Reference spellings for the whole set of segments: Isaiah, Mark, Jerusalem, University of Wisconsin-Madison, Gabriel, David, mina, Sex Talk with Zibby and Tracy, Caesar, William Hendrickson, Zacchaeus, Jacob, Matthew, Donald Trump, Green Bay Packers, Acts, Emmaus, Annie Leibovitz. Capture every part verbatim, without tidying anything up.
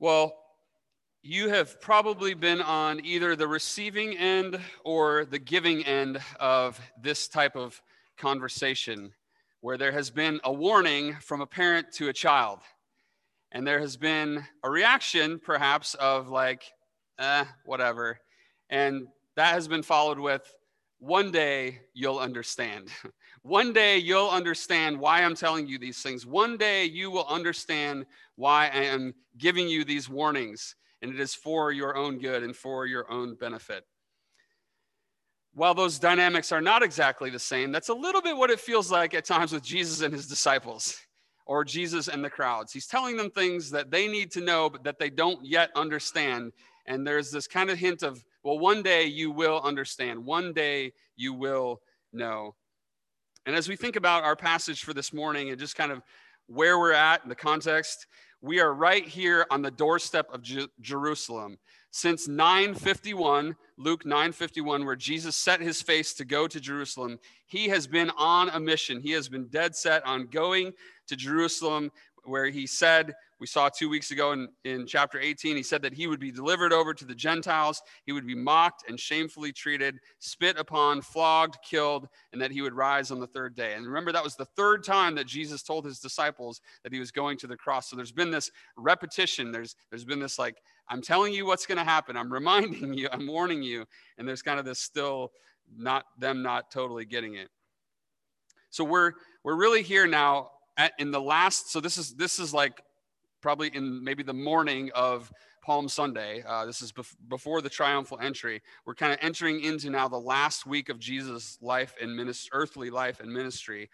Well, you have probably been on either the receiving end or the giving end of this type of conversation, where there has been a warning from a parent to a child, and there has been a reaction perhaps of like, eh, whatever, and that has been followed with, one day you'll understand. One day you'll understand why I'm telling you these things. One day you will understand why I am giving you these warnings, and it is for your own good and for your own benefit. While those dynamics are not exactly the same, that's a little bit what it feels like at times with Jesus and his disciples, or Jesus and the crowds. He's telling them things that they need to know, but that they don't yet understand. And there's this kind of hint of, well, one day you will understand. One day you will know. And as we think about our passage for this morning and just kind of where we're at in the context, we are right here on the doorstep of Jer- Jerusalem. Since nine fifty-one, Luke nine fifty-one, where Jesus set his face to go to Jerusalem, he has been on a mission. He has been dead set on going to Jerusalem, where he said, we saw two weeks ago in, in chapter eighteen, he said that he would be delivered over to the Gentiles, he would be mocked and shamefully treated, spit upon, flogged, killed, and that he would rise on the third day. And remember, that was the third time that Jesus told his disciples that he was going to the cross. So there's been this repetition. There's There's been this like, I'm telling you what's going to happen. I'm reminding you, I'm warning you. And there's kind of this still not them not totally getting it. So we're we're really here now at, in the last, so this is this is like probably in maybe the morning of Palm Sunday. Uh, this is bef- before the triumphal entry. We're kind of entering into now the last week of Jesus' life and ministry, earthly life and ministry,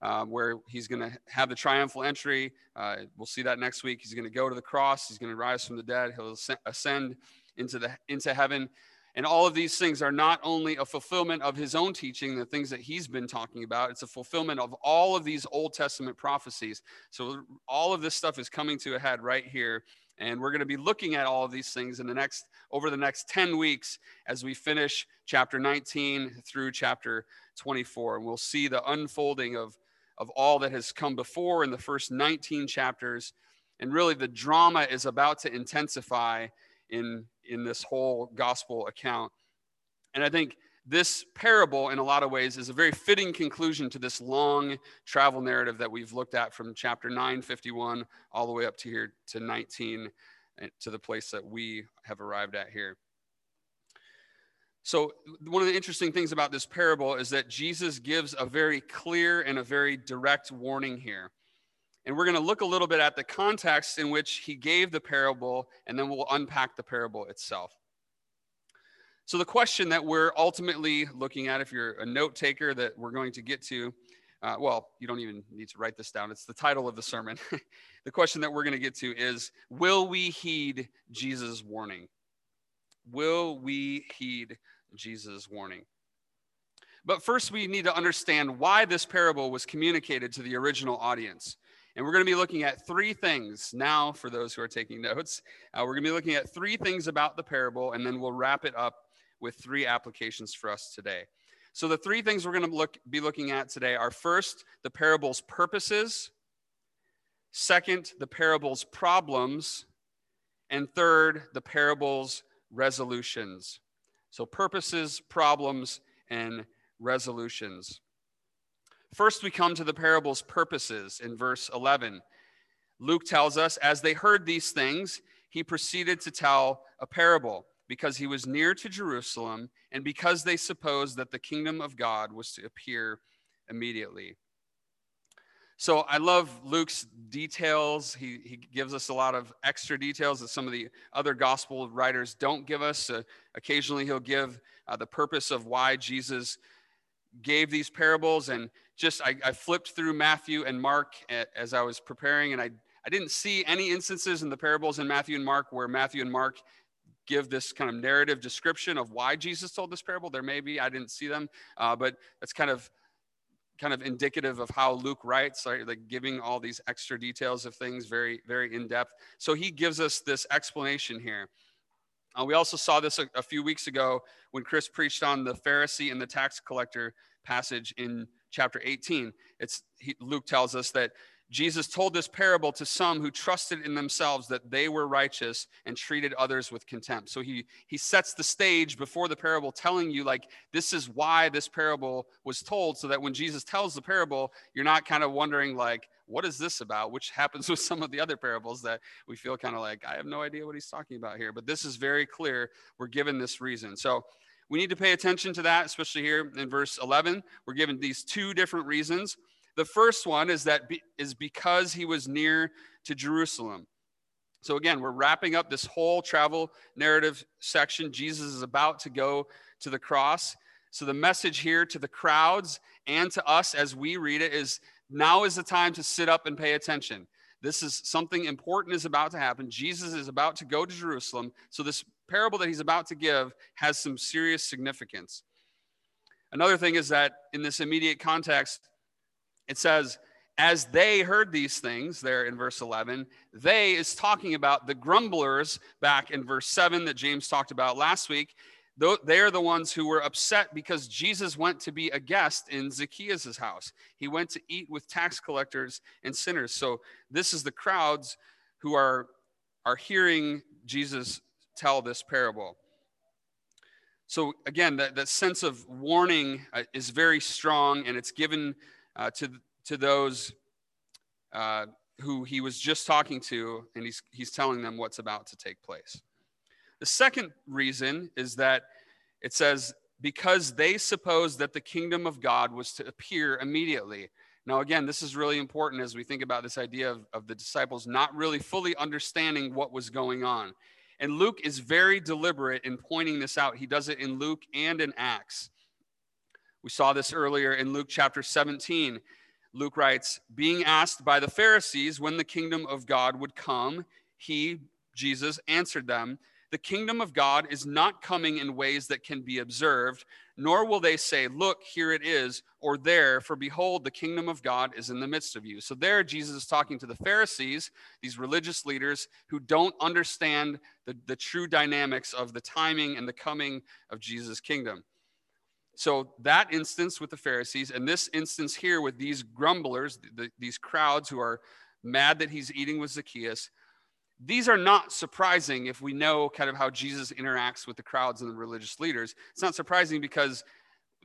uh, where he's going to have the triumphal entry. Uh, we'll see that next week. He's going to go to the cross. He's going to rise from the dead. He'll ascend into the into heaven. And all of these things are not only a fulfillment of his own teaching, the things that he's been talking about, it's a fulfillment of all of these Old Testament prophecies. So all of this stuff is coming to a head right here. And we're going to be looking at all of these things in the next, over the next ten weeks as we finish chapter nineteen through chapter twenty-four. And we'll see the unfolding of, of all that has come before in the first nineteen chapters. And really the drama is about to intensify in in this whole gospel account. And I think this parable, in a lot of ways, is a very fitting conclusion to this long travel narrative that we've looked at from chapter nine fifty-one all the way up to here to nineteen, to the place that we have arrived at here. So one of the interesting things about this parable is that Jesus gives a very clear and a very direct warning here. And we're going to look a little bit at the context in which he gave the parable, and then we'll unpack the parable itself. So the question that we're ultimately looking at, if you're a note taker, that we're going to get to, uh, well, you don't even need to write this down. It's the title of the sermon. The question that we're going to get to is, will we heed Jesus' warning? Will we heed Jesus' warning? But first, we need to understand why this parable was communicated to the original audience. And we're going to be looking at three things now for those who are taking notes. Uh, we're going to be looking at three things about the parable, and then we'll wrap it up with three applications for us today. So the three things we're going to look, be looking at today are, first, the parable's purposes. Second, the parable's problems. And third, the parable's resolutions. So purposes, problems, and resolutions. First, we come to the parable's purposes in verse eleven. Luke tells us, as they heard these things, he proceeded to tell a parable because he was near to Jerusalem and because they supposed that the kingdom of God was to appear immediately. So I love Luke's details. He, he gives us a lot of extra details that some of the other gospel writers don't give us. Uh, occasionally, he'll give uh, the purpose of why Jesus gave these parables, and just I, I flipped through Matthew and Mark as I was preparing, and I, I didn't see any instances in the parables in Matthew and Mark where Matthew and Mark give this kind of narrative description of why Jesus told this parable. There may be, I didn't see them, uh, but that's kind of kind of indicative of how Luke writes, right? Like giving all these extra details of things, very, very in-depth. So he gives us this explanation here. Uh, we also saw this a, a few weeks ago when Chris preached on the Pharisee and the tax collector passage in chapter eighteen. It's he, Luke tells us that Jesus told this parable to some who trusted in themselves that they were righteous and treated others with contempt. So he he sets the stage before the parable, telling you, like, this is why this parable was told, so that when Jesus tells the parable, you're not kind of wondering, like, what is this about? Which happens with some of the other parables that we feel kind of like, I have no idea what he's talking about here. But this is very clear. We're given this reason. So we need to pay attention to that, especially here in verse eleven. We're given these two different reasons. The first one is that be, is because he was near to Jerusalem. So again, we're wrapping up this whole travel narrative section. Jesus is about to go to the cross. So the message here to the crowds and to us as we read it is, now is the time to sit up and pay attention. This is something important is about to happen. Jesus is about to go to Jerusalem. So this parable that he's about to give has some serious significance. Another thing is that in this immediate context, it says, as they heard these things there in verse eleven, they is talking about the grumblers back in verse seven that James talked about last week. They are the ones who were upset because Jesus went to be a guest in Zacchaeus' house. He went to eat with tax collectors and sinners. So this is the crowds who are, are hearing Jesus tell this parable. So again, that, that sense of warning uh, is very strong, and it's given Uh, to to those uh, who he was just talking to, and he's he's telling them what's about to take place. The second reason is that it says, because they supposed that the kingdom of God was to appear immediately. Now, again, this is really important as we think about this idea of, of the disciples not really fully understanding what was going on. And Luke is very deliberate in pointing this out. He does it in Luke and in Acts. We saw this earlier in Luke chapter seventeen. Luke writes, being asked by the Pharisees when the kingdom of God would come, he, Jesus, answered them, the kingdom of God is not coming in ways that can be observed, nor will they say, look, here it is, or there, for behold, the kingdom of God is in the midst of you. So there, Jesus is talking to the Pharisees, these religious leaders who don't understand the, the true dynamics of the timing and the coming of Jesus' kingdom. So that instance with the Pharisees and this instance here with these grumblers, the, these crowds who are mad that he's eating with Zacchaeus, these are not surprising if we know kind of how Jesus interacts with the crowds and the religious leaders. It's not surprising because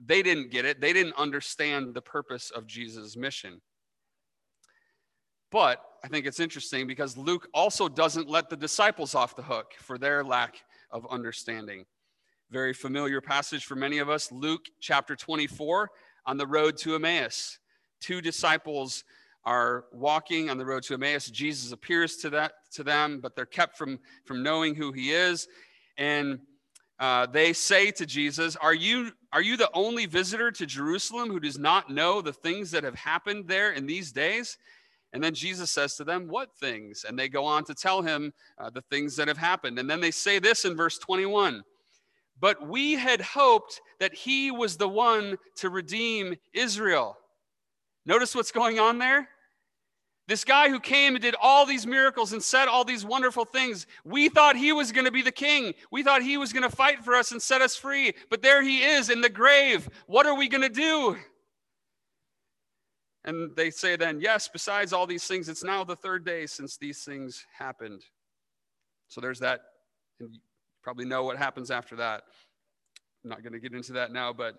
they didn't get it. They didn't understand the purpose of Jesus' mission. But I think it's interesting because Luke also doesn't let the disciples off the hook for their lack of understanding. Very familiar passage for many of us, Luke chapter twenty-four, on the road to Emmaus. Two disciples are walking on the road to Emmaus. Jesus appears to that to them, but they're kept from, from knowing who he is. And uh, they say to Jesus, are you, are you the only visitor to Jerusalem who does not know the things that have happened there in these days? And then Jesus says to them, what things? And they go on to tell him uh, the things that have happened. And then they say this in verse twenty-one. But we had hoped that he was the one to redeem Israel. Notice what's going on there? This guy who came and did all these miracles and said all these wonderful things, we thought he was going to be the king. We thought he was going to fight for us and set us free. But there he is in the grave. What are we going to do? And they say then, yes, besides all these things, it's now the third day since these things happened. So there's that. Probably know what happens after that. I'm not going to get into that now, but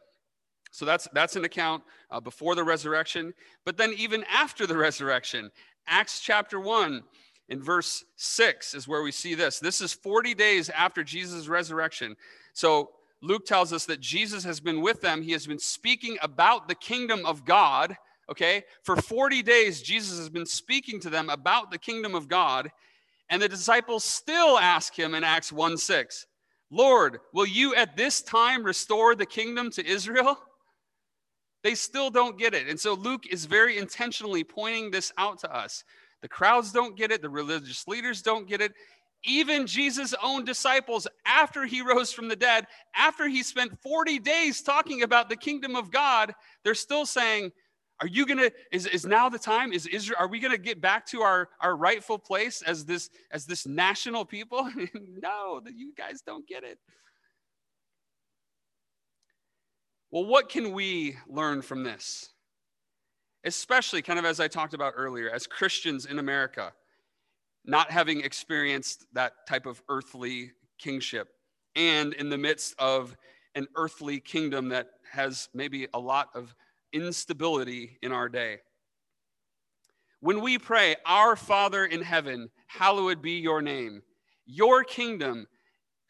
so that's that's an account uh, before the resurrection. But then even after the resurrection, Acts chapter one in verse six is where we see this. This is forty days after Jesus' resurrection. So Luke tells us that Jesus has been with them. He has been speaking about the kingdom of God, okay? For forty days, Jesus has been speaking to them about the kingdom of God. And the disciples still ask him in Acts one six, Lord, will you at this time restore the kingdom to Israel? They still don't get it. And so Luke is very intentionally pointing this out to us. The crowds don't get it. The religious leaders don't get it. Even Jesus' own disciples, after he rose from the dead, after he spent forty days talking about the kingdom of God, they're still saying, Are you going to, is, is now the time, is Israel, are we going to get back to our, our rightful place as this, as this national people? No, you guys don't get it. Well, what can we learn from this? especially kind of as I talked about earlier, as Christians in America, not having experienced that type of earthly kingship, and in the midst of an earthly kingdom that has maybe a lot of instability in our day. When we pray, "Our Father in heaven, hallowed be your name, your kingdom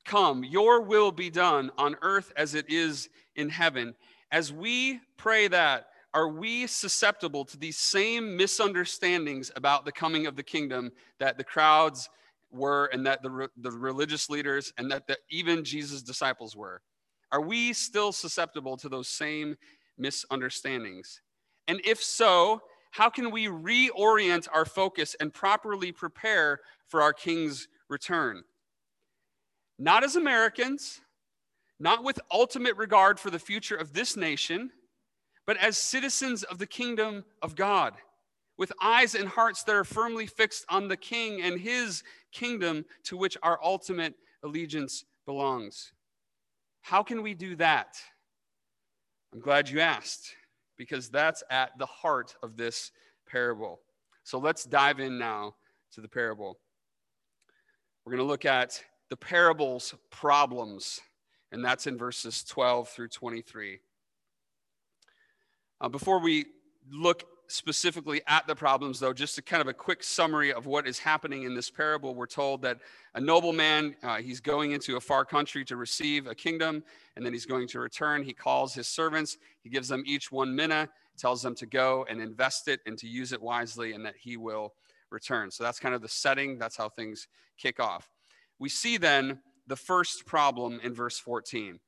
come, your will be done on earth as it is in heaven," as we pray that, are we susceptible to these same misunderstandings about the coming of the kingdom that the crowds were, and that the, the religious leaders, and that the, even Jesus' disciples were? Are we still susceptible to those same misunderstandings? And if so, how can we reorient our focus and properly prepare for our King's return? Not as Americans, not with ultimate regard for the future of this nation, but as citizens of the kingdom of God, with eyes and hearts that are firmly fixed on the King and his kingdom, to which our ultimate allegiance belongs. How can we do that? I'm glad you asked, because that's at the heart of this parable. So let's dive in now to the parable. We're going to look at the parable's problems, and that's in verses twelve through twenty-three. Uh, before we look specifically at the problems, though, just a kind of a quick summary of what is happening in this parable. We're told that a nobleman, uh, he's going into a far country to receive a kingdom, and then he's going to return. He calls his servants. He gives them each one mina, tells them to go and invest it and to use it wisely, and that he will return. So that's kind of the setting. That's how things kick off. We see then the first problem in verse fourteen.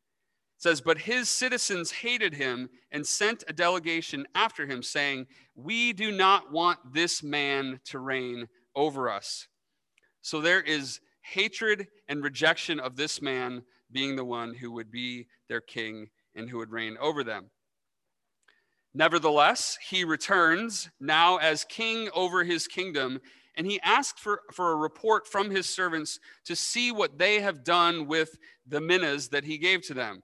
Says, "But his citizens hated him and sent a delegation after him, saying, 'We do not want this man to reign over us.'" So there is hatred and rejection of this man being the one who would be their king and who would reign over them. Nevertheless, he returns now as king over his kingdom, and he asked for, for a report from his servants to see what they have done with the minas that he gave to them.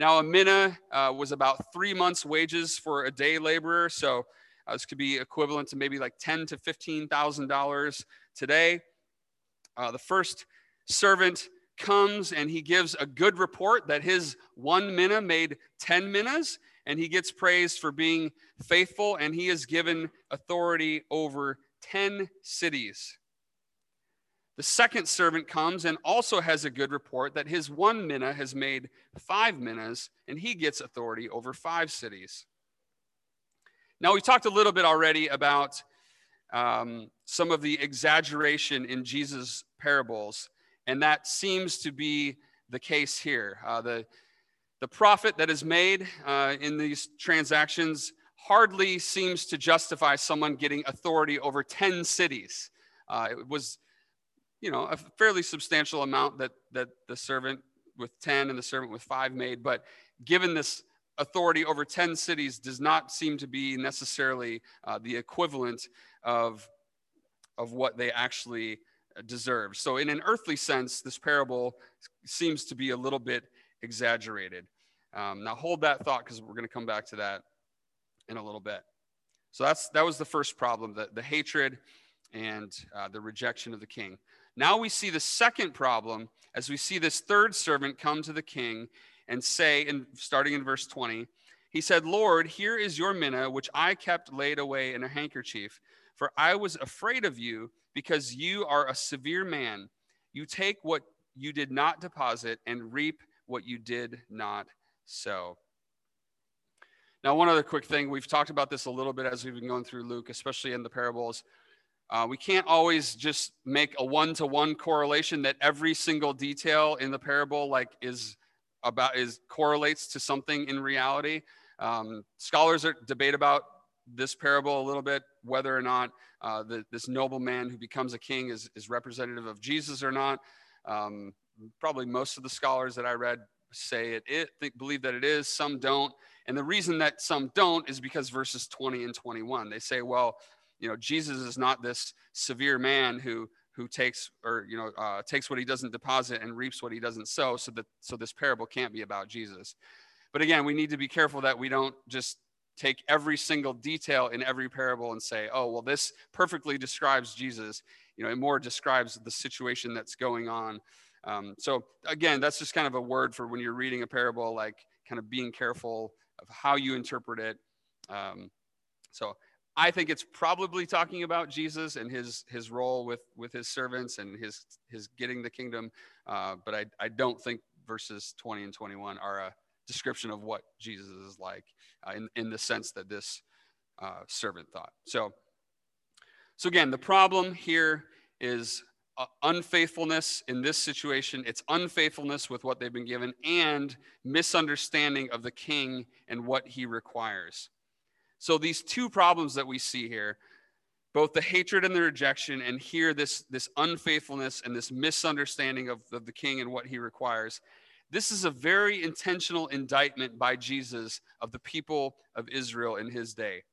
Now, a mina uh, was about three months' wages for a day laborer, so uh, this could be equivalent to maybe like ten thousand to fifteen thousand dollars today. Uh, the first servant comes and he gives a good report that his one mina made ten minas, and he gets praised for being faithful, and he is given authority over ten cities. The second servant comes and also has a good report that his one mina has made five minas, and he gets authority over five cities. Now, we talked a little bit already about um, some of the exaggeration in Jesus' parables, and that seems to be the case here. Uh, the, the profit that is made uh, in these transactions hardly seems to justify someone getting authority over ten cities. Uh, it was... you know, a fairly substantial amount that that the servant with ten and the servant with five made, but given this authority over ten cities does not seem to be necessarily uh, the equivalent of, of what they actually deserve. So in an earthly sense, this parable seems to be a little bit exaggerated. Um, now hold that thought, because we're going to come back to that in a little bit. So that's that was the first problem, the, the hatred and uh, the rejection of the king. Now we see the second problem as we see this third servant come to the king and say, and starting in verse twenty, he said, "Lord, here is your mina, which I kept laid away in a handkerchief, for I was afraid of you, because you are a severe man. You take what you did not deposit and reap what you did not sow." Now, one other quick thing, we've talked about this a little bit as we've been going through Luke, especially in the parables. Uh, we can't always just make a one-to-one correlation that every single detail in the parable like is about is correlates to something in reality. Um, scholars are, debate about this parable a little bit, whether or not uh, the, this nobleman who becomes a king is, is representative of Jesus or not. Um, probably most of the scholars that I read say it, it they believe that it is. Some don't, and the reason that some don't is because verses twenty and twenty-one. They say, well, you know, Jesus is not this severe man who who takes or you know uh, takes what he doesn't deposit and reaps what he doesn't sow. So that so this parable can't be about Jesus. But again, we need to be careful that we don't just take every single detail in every parable and say, oh, well, this perfectly describes Jesus. You know, it more describes the situation that's going on. Um, so again, that's just kind of a word for when you're reading a parable, like kind of being careful of how you interpret it. Um, so I think it's probably talking about Jesus and his his role with with his servants and his his getting the kingdom. Uh, but I, I don't think verses twenty and twenty-one are a description of what Jesus is like uh, in, in the sense that this uh, servant thought. So, so again, the problem here is uh, unfaithfulness in this situation. It's unfaithfulness with what they've been given and misunderstanding of the king and what he requires. So these two problems that we see here, both the hatred and the rejection, and here this, this unfaithfulness and this misunderstanding of, of the king and what he requires, this is a very intentional indictment by Jesus of the people of Israel in his day.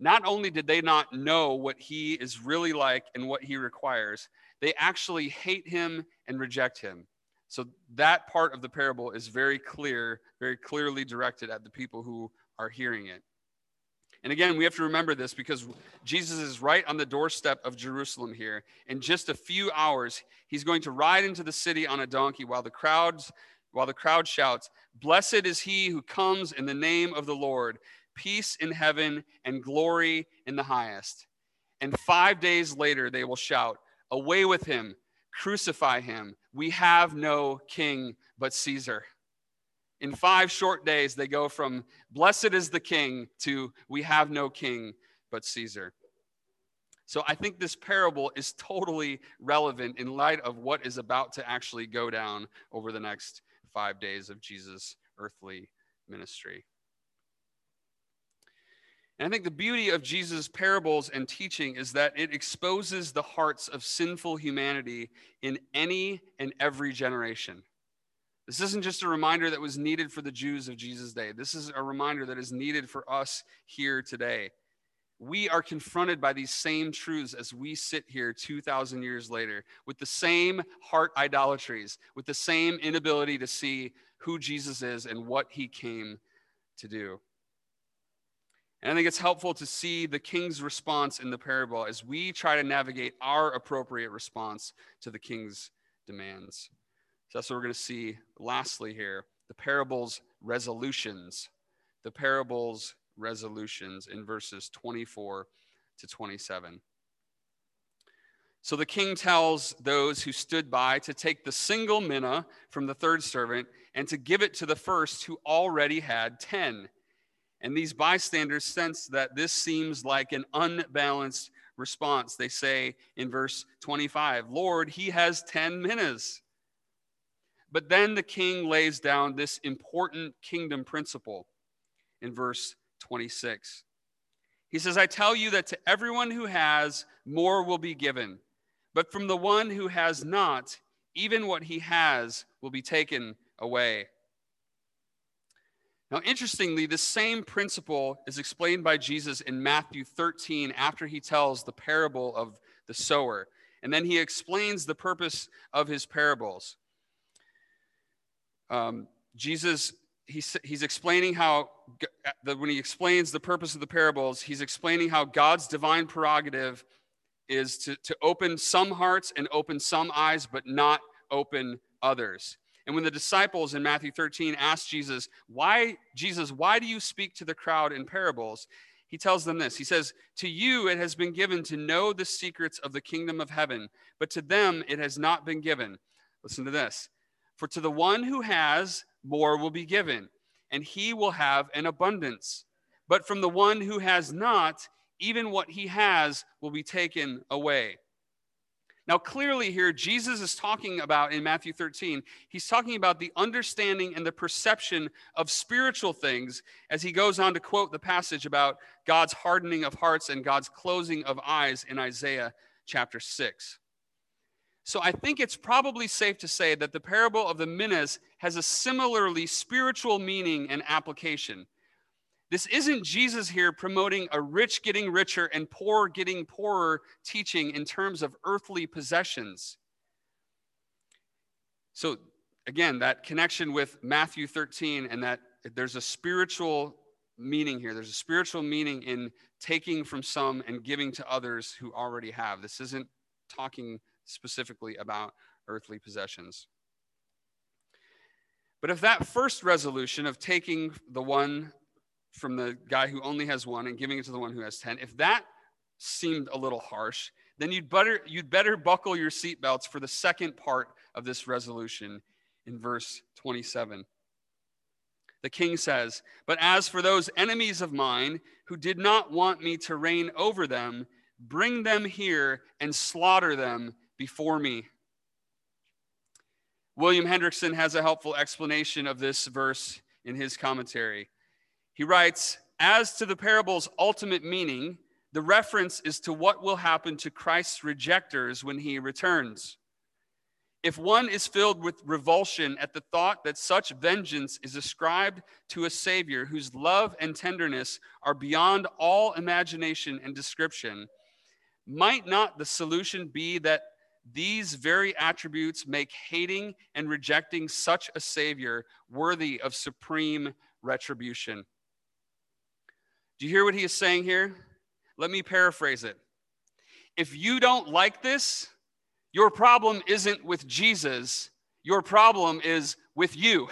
Not only did they not know what he is really like and what he requires, they actually hate him and reject him. So that part of the parable is very clear, very clearly directed at the people who are hearing it. And again, we have to remember this because Jesus is right on the doorstep of Jerusalem here. In just a few hours, he's going to ride into the city on a donkey while the crowds, while the crowd shouts, "Blessed is he who comes in the name of the Lord, peace in heaven and glory in the highest." And five days later, they will shout, "Away with him, crucify him. We have no king but Caesar." In five short days, they go from "blessed is the king" to "we have no king but Caesar." So I think this parable is totally relevant in light of what is about to actually go down over the next five days of Jesus' earthly ministry. And I think the beauty of Jesus' parables and teaching is that it exposes the hearts of sinful humanity in any and every generation. This isn't just a reminder that was needed for the Jews of Jesus' day. This is a reminder that is needed for us here today. We are confronted by these same truths as we sit here two thousand years later, with the same heart idolatries, with the same inability to see who Jesus is and what he came to do. And I think it's helpful to see the king's response in the parable as we try to navigate our appropriate response to the king's demands. So that's what we're going to see lastly here, the parable's resolutions, the parable's resolutions in verses twenty-four to twenty-seven. So the king tells those who stood by to take the single mina from the third servant and to give it to the first who already had ten. And these bystanders sense that this seems like an unbalanced response. They say in verse twenty-five, "Lord, he has ten minas." But then the king lays down this important kingdom principle in verse twenty-six. He says, "I tell you that to everyone who has, more will be given. But from the one who has not, even what he has will be taken away." Now, interestingly, this same principle is explained by Jesus in Matthew thirteen after he tells the parable of the sower. And then he explains the purpose of his parables. Um, Jesus, he's, he's explaining how, the, when he explains the purpose of the parables, he's explaining how God's divine prerogative is to, to open some hearts and open some eyes, but not open others. And when the disciples in Matthew thirteen asked Jesus, why, Jesus, why do you speak to the crowd in parables? He tells them this. He says, "To you it has been given to know the secrets of the kingdom of heaven, but to them it has not been given." Listen to this. "For to the one who has, more will be given, and he will have an abundance. But from the one who has not, even what he has will be taken away." Now, clearly here, Jesus is talking about in Matthew thirteen, he's talking about the understanding and the perception of spiritual things as he goes on to quote the passage about God's hardening of hearts and God's closing of eyes in Isaiah chapter six. So I think it's probably safe to say that the parable of the minas has a similarly spiritual meaning and application. This isn't Jesus here promoting a rich getting richer and poor getting poorer teaching in terms of earthly possessions. So again, that connection with Matthew thirteen and that there's a spiritual meaning here. There's a spiritual meaning in taking from some and giving to others who already have. This isn't talking specifically about earthly possessions. But if that first resolution of taking the one from the guy who only has one and giving it to the one who has ten, if that seemed a little harsh, then you'd better, you'd better buckle your seatbelts for the second part of this resolution in verse twenty-seven. The king says, "But as for those enemies of mine who did not want me to reign over them, bring them here and slaughter them before me." William Hendrickson has a helpful explanation of this verse in his commentary. He writes, "As to the parable's ultimate meaning, the reference is to what will happen to Christ's rejectors when he returns. If one is filled with revulsion at the thought that such vengeance is ascribed to a Savior whose love and tenderness are beyond all imagination and description, might not the solution be that these very attributes make hating and rejecting such a Savior worthy of supreme retribution?" Do you hear what he is saying here? Let me paraphrase it. If you don't like this, your problem isn't with Jesus. Your problem is with you.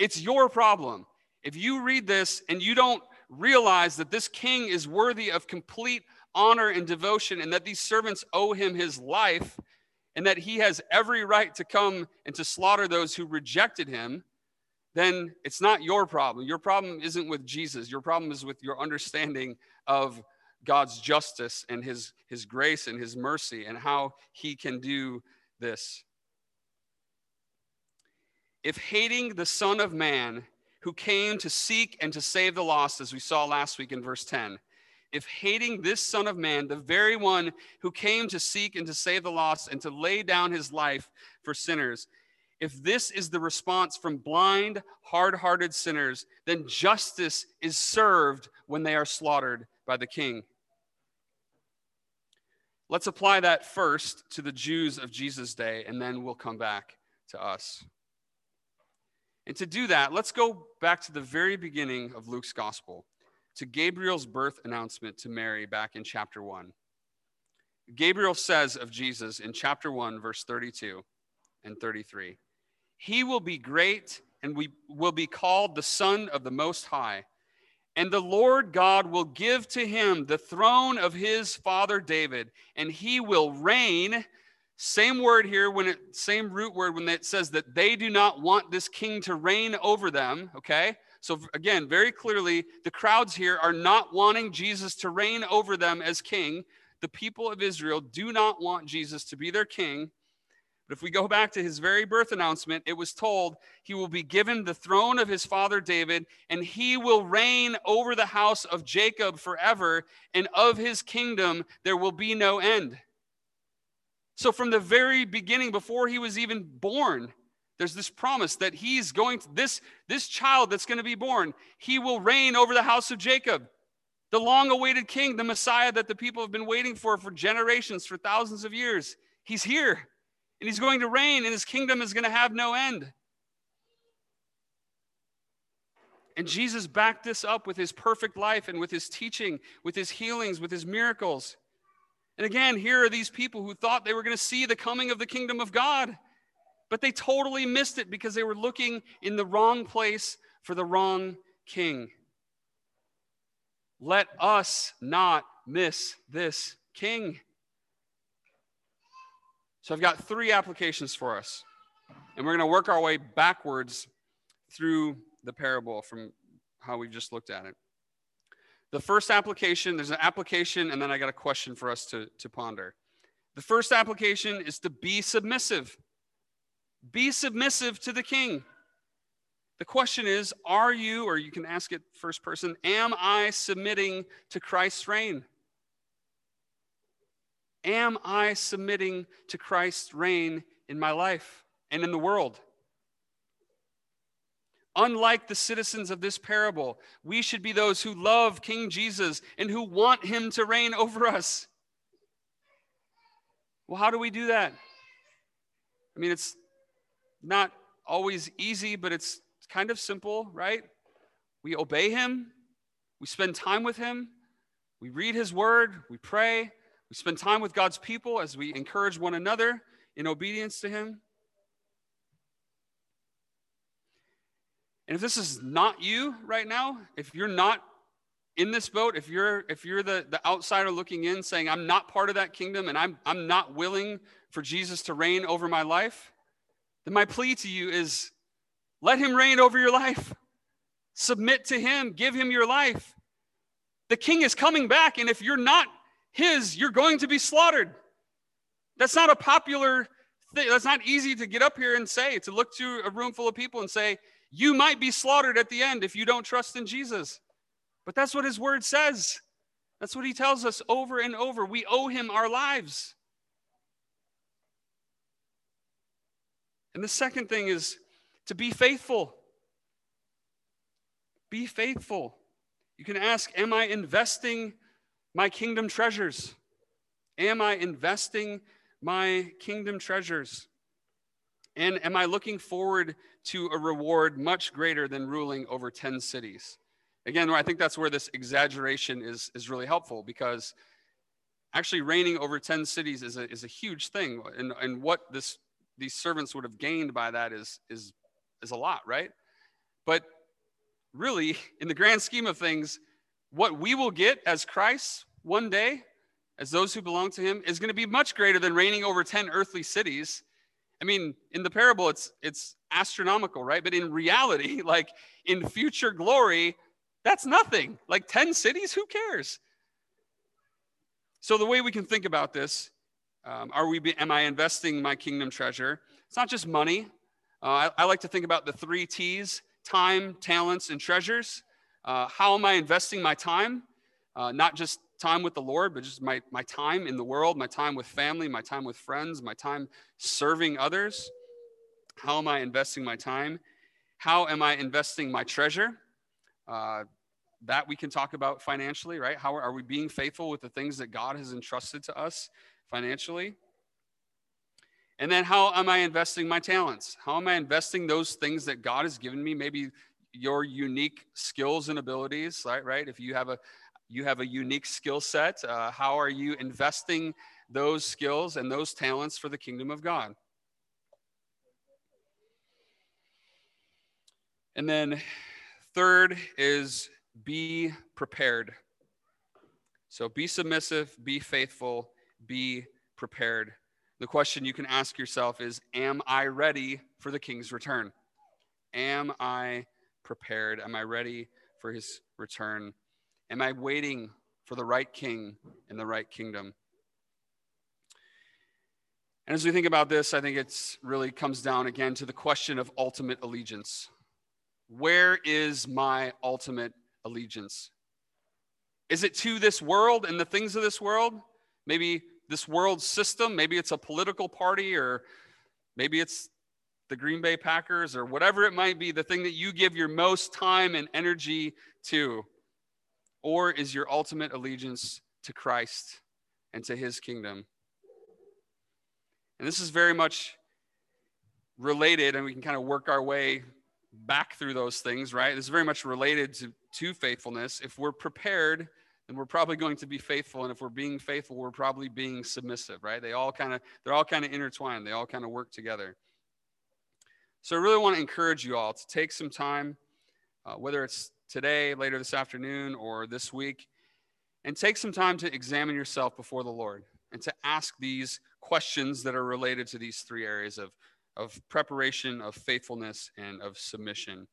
It's your problem. If you read this and you don't realize that this king is worthy of complete honor and devotion, and that these servants owe him his life, and that he has every right to come and to slaughter those who rejected him, then it's not your problem. Your problem isn't with Jesus. Your problem is with your understanding of God's justice and his, his grace and his mercy and how he can do this. If hating the Son of Man who came to seek and to save the lost, as we saw last week in verse ten, if hating this Son of Man, the very one who came to seek and to save the lost and to lay down his life for sinners, if this is the response from blind, hard-hearted sinners, then justice is served when they are slaughtered by the king. Let's apply that first to the Jews of Jesus' day, and then we'll come back to us. And to do that, let's go back to the very beginning of Luke's gospel, to Gabriel's birth announcement to Mary back in chapter one. Gabriel says of Jesus in chapter one, verse thirty-two and thirty-three, "He will be great and we will be called the Son of the Most High. And the Lord God will give to him the throne of his father David, and he will reign." Same word here, when it, same root word when it says that they do not want this king to reign over them, okay? So again, very clearly, the crowds here are not wanting Jesus to reign over them as king. The people of Israel do not want Jesus to be their king. But if we go back to his very birth announcement, it was told he will be given the throne of his father David, and he will reign over the house of Jacob forever, and of his kingdom there will be no end. So from the very beginning, before he was even born, there's this promise that he's going to, this, this child that's going to be born, he will reign over the house of Jacob, the long-awaited king, the Messiah that the people have been waiting for for generations, for thousands of years. He's here. And he's going to reign, and his kingdom is going to have no end. And Jesus backed this up with his perfect life and with his teaching, with his healings, with his miracles. And again, here are these people who thought they were going to see the coming of the kingdom of God, but they totally missed it because they were looking in the wrong place for the wrong king. Let us not miss this king. So I've got three applications for us, and we're going to work our way backwards through the parable from how we've just looked at it. The first application, there's an application, and then I got a question for us to, to ponder. The first application is to be submissive. Be submissive to the king. The question is, are you, or you can ask it first person, am I submitting to Christ's reign? Am I submitting to Christ's reign in my life and in the world? Unlike the citizens of this parable, we should be those who love King Jesus and who want him to reign over us. Well, how do we do that? I mean, it's not always easy, but it's kind of simple, right? We obey him, We spend time with him. We read his word. We pray. We spend time with God's people as we encourage one another in obedience to him. And if this is not you right now, if you're not in this boat, if you're if you're the, the outsider looking in saying, I'm not part of that kingdom and I'm I'm not willing for Jesus to reign over my life, then my plea to you is let him reign over your life. Submit to him. Give him your life. The king is coming back, and if you're not his, you're going to be slaughtered. That's not a popular thing. That's not easy to get up here and say, to look to a room full of people and say, you might be slaughtered at the end if you don't trust in Jesus. But that's what his word says. That's what he tells us over and over. We owe him our lives. And the second thing is to be faithful. Be faithful. You can ask, am I investing my kingdom treasures? Am I investing my kingdom treasures? And am I looking forward to a reward much greater than ruling over ten cities? Again, I think that's where this exaggeration is, is really helpful, because actually reigning over ten cities is a, is a huge thing. And, and what this these servants would have gained by that is, is, is a lot, right? But really, in the grand scheme of things, what we will get as Christ one day, as those who belong to him, is going to be much greater than reigning over ten earthly cities. I mean, in the parable, it's it's astronomical, right? But in reality, like in future glory, that's nothing. Like ten cities, who cares? So the way we can think about this, um, are we? Am I investing my kingdom treasure? It's not just money. Uh, I, I like to think about the three T's: time, talents, and treasures. Uh, how am I investing my time? Uh, not just time with the Lord, but just my, my time in the world, my time with family, my time with friends, my time serving others. How am I investing my time? How am I investing my treasure? Uh, that we can talk about financially, right? How are, are we being faithful with the things that God has entrusted to us financially? And then how am I investing my talents? How am I investing those things that God has given me? Maybe your unique skills and abilities, right? right? If you have a You have a unique skill set. Uh, how are you investing those skills and those talents for the kingdom of God? And then third is be prepared. So be submissive, be faithful, be prepared. The question you can ask yourself is, am I ready for the king's return? Am I prepared? Am I ready for his return? Am I waiting for the right king and the right kingdom? And as we think about this, I think it's really comes down again to the question of ultimate allegiance. Where is my ultimate allegiance? Is it to this world and the things of this world? Maybe this world's system, maybe it's a political party, or maybe it's the Green Bay Packers, or whatever it might be, the thing that you give your most time and energy to. Or is your ultimate allegiance to Christ and to his kingdom? And this is very much related, and we can kind of work our way back through those things, right? This is very much related to, to faithfulness. If we're prepared, then we're probably going to be faithful. And if we're being faithful, we're probably being submissive, right? They all kind of, they're all kind of intertwined. They all kind of work together. So I really want to encourage you all to take some time, uh, whether it's today, later this afternoon, or this week, and take some time to examine yourself before the Lord and to ask these questions that are related to these three areas of, of preparation, of faithfulness, and of submission.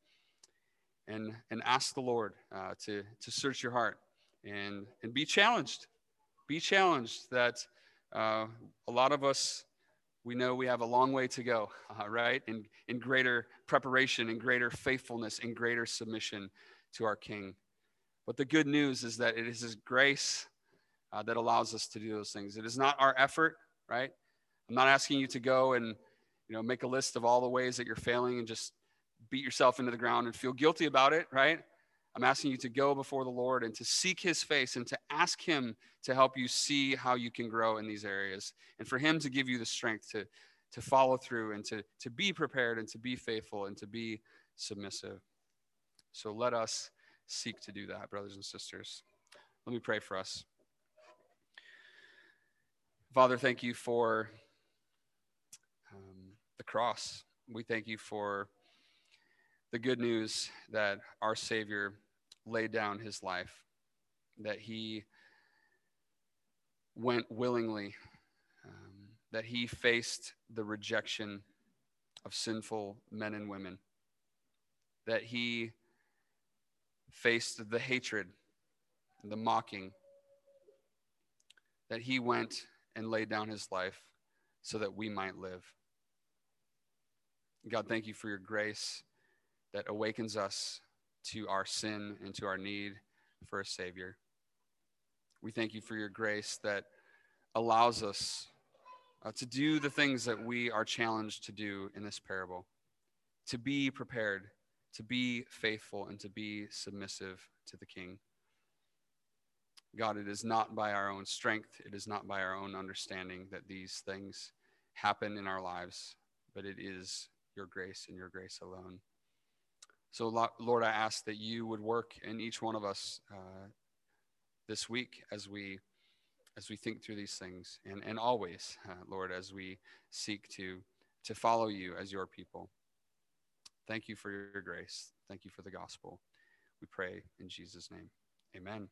And, and ask the Lord uh, to, to search your heart and, and be challenged. Be challenged that uh, a lot of us, we know we have a long way to go, uh, right? In, in greater preparation, in greater faithfulness, in greater submission to our King. But the good news is that it is his grace uh, that allows us to do those things. It is not our effort, right? I'm not asking you to go and, you know, make a list of all the ways that you're failing and just beat yourself into the ground and feel guilty about it, right? I'm asking you to go before the Lord and to seek his face and to ask him to help you see how you can grow in these areas, and for him to give you the strength to, to follow through and to, to be prepared and to be faithful and to be submissive. So let us seek to do that, brothers and sisters. Let me pray for us. Father, thank you for um, the cross. We thank you for the good news that our Savior laid down his life, that he went willingly, um, that he faced the rejection of sinful men and women, that he faced the hatred, the mocking, that he went and laid down his life so that we might live. God, thank you for your grace that awakens us to our sin and to our need for a Savior. We thank you for your grace that allows us uh, to do the things that we are challenged to do in this parable, to be prepared, to be faithful, and to be submissive to the King. God, it is not by our own strength, it is not by our own understanding that these things happen in our lives, but it is your grace and your grace alone. So, Lord, I ask that you would work in each one of us uh, this week as we as we think through these things, and, and always, uh, Lord, as we seek to, to follow you as your people. Thank you for your grace. Thank you for the gospel. We pray in Jesus' name. Amen.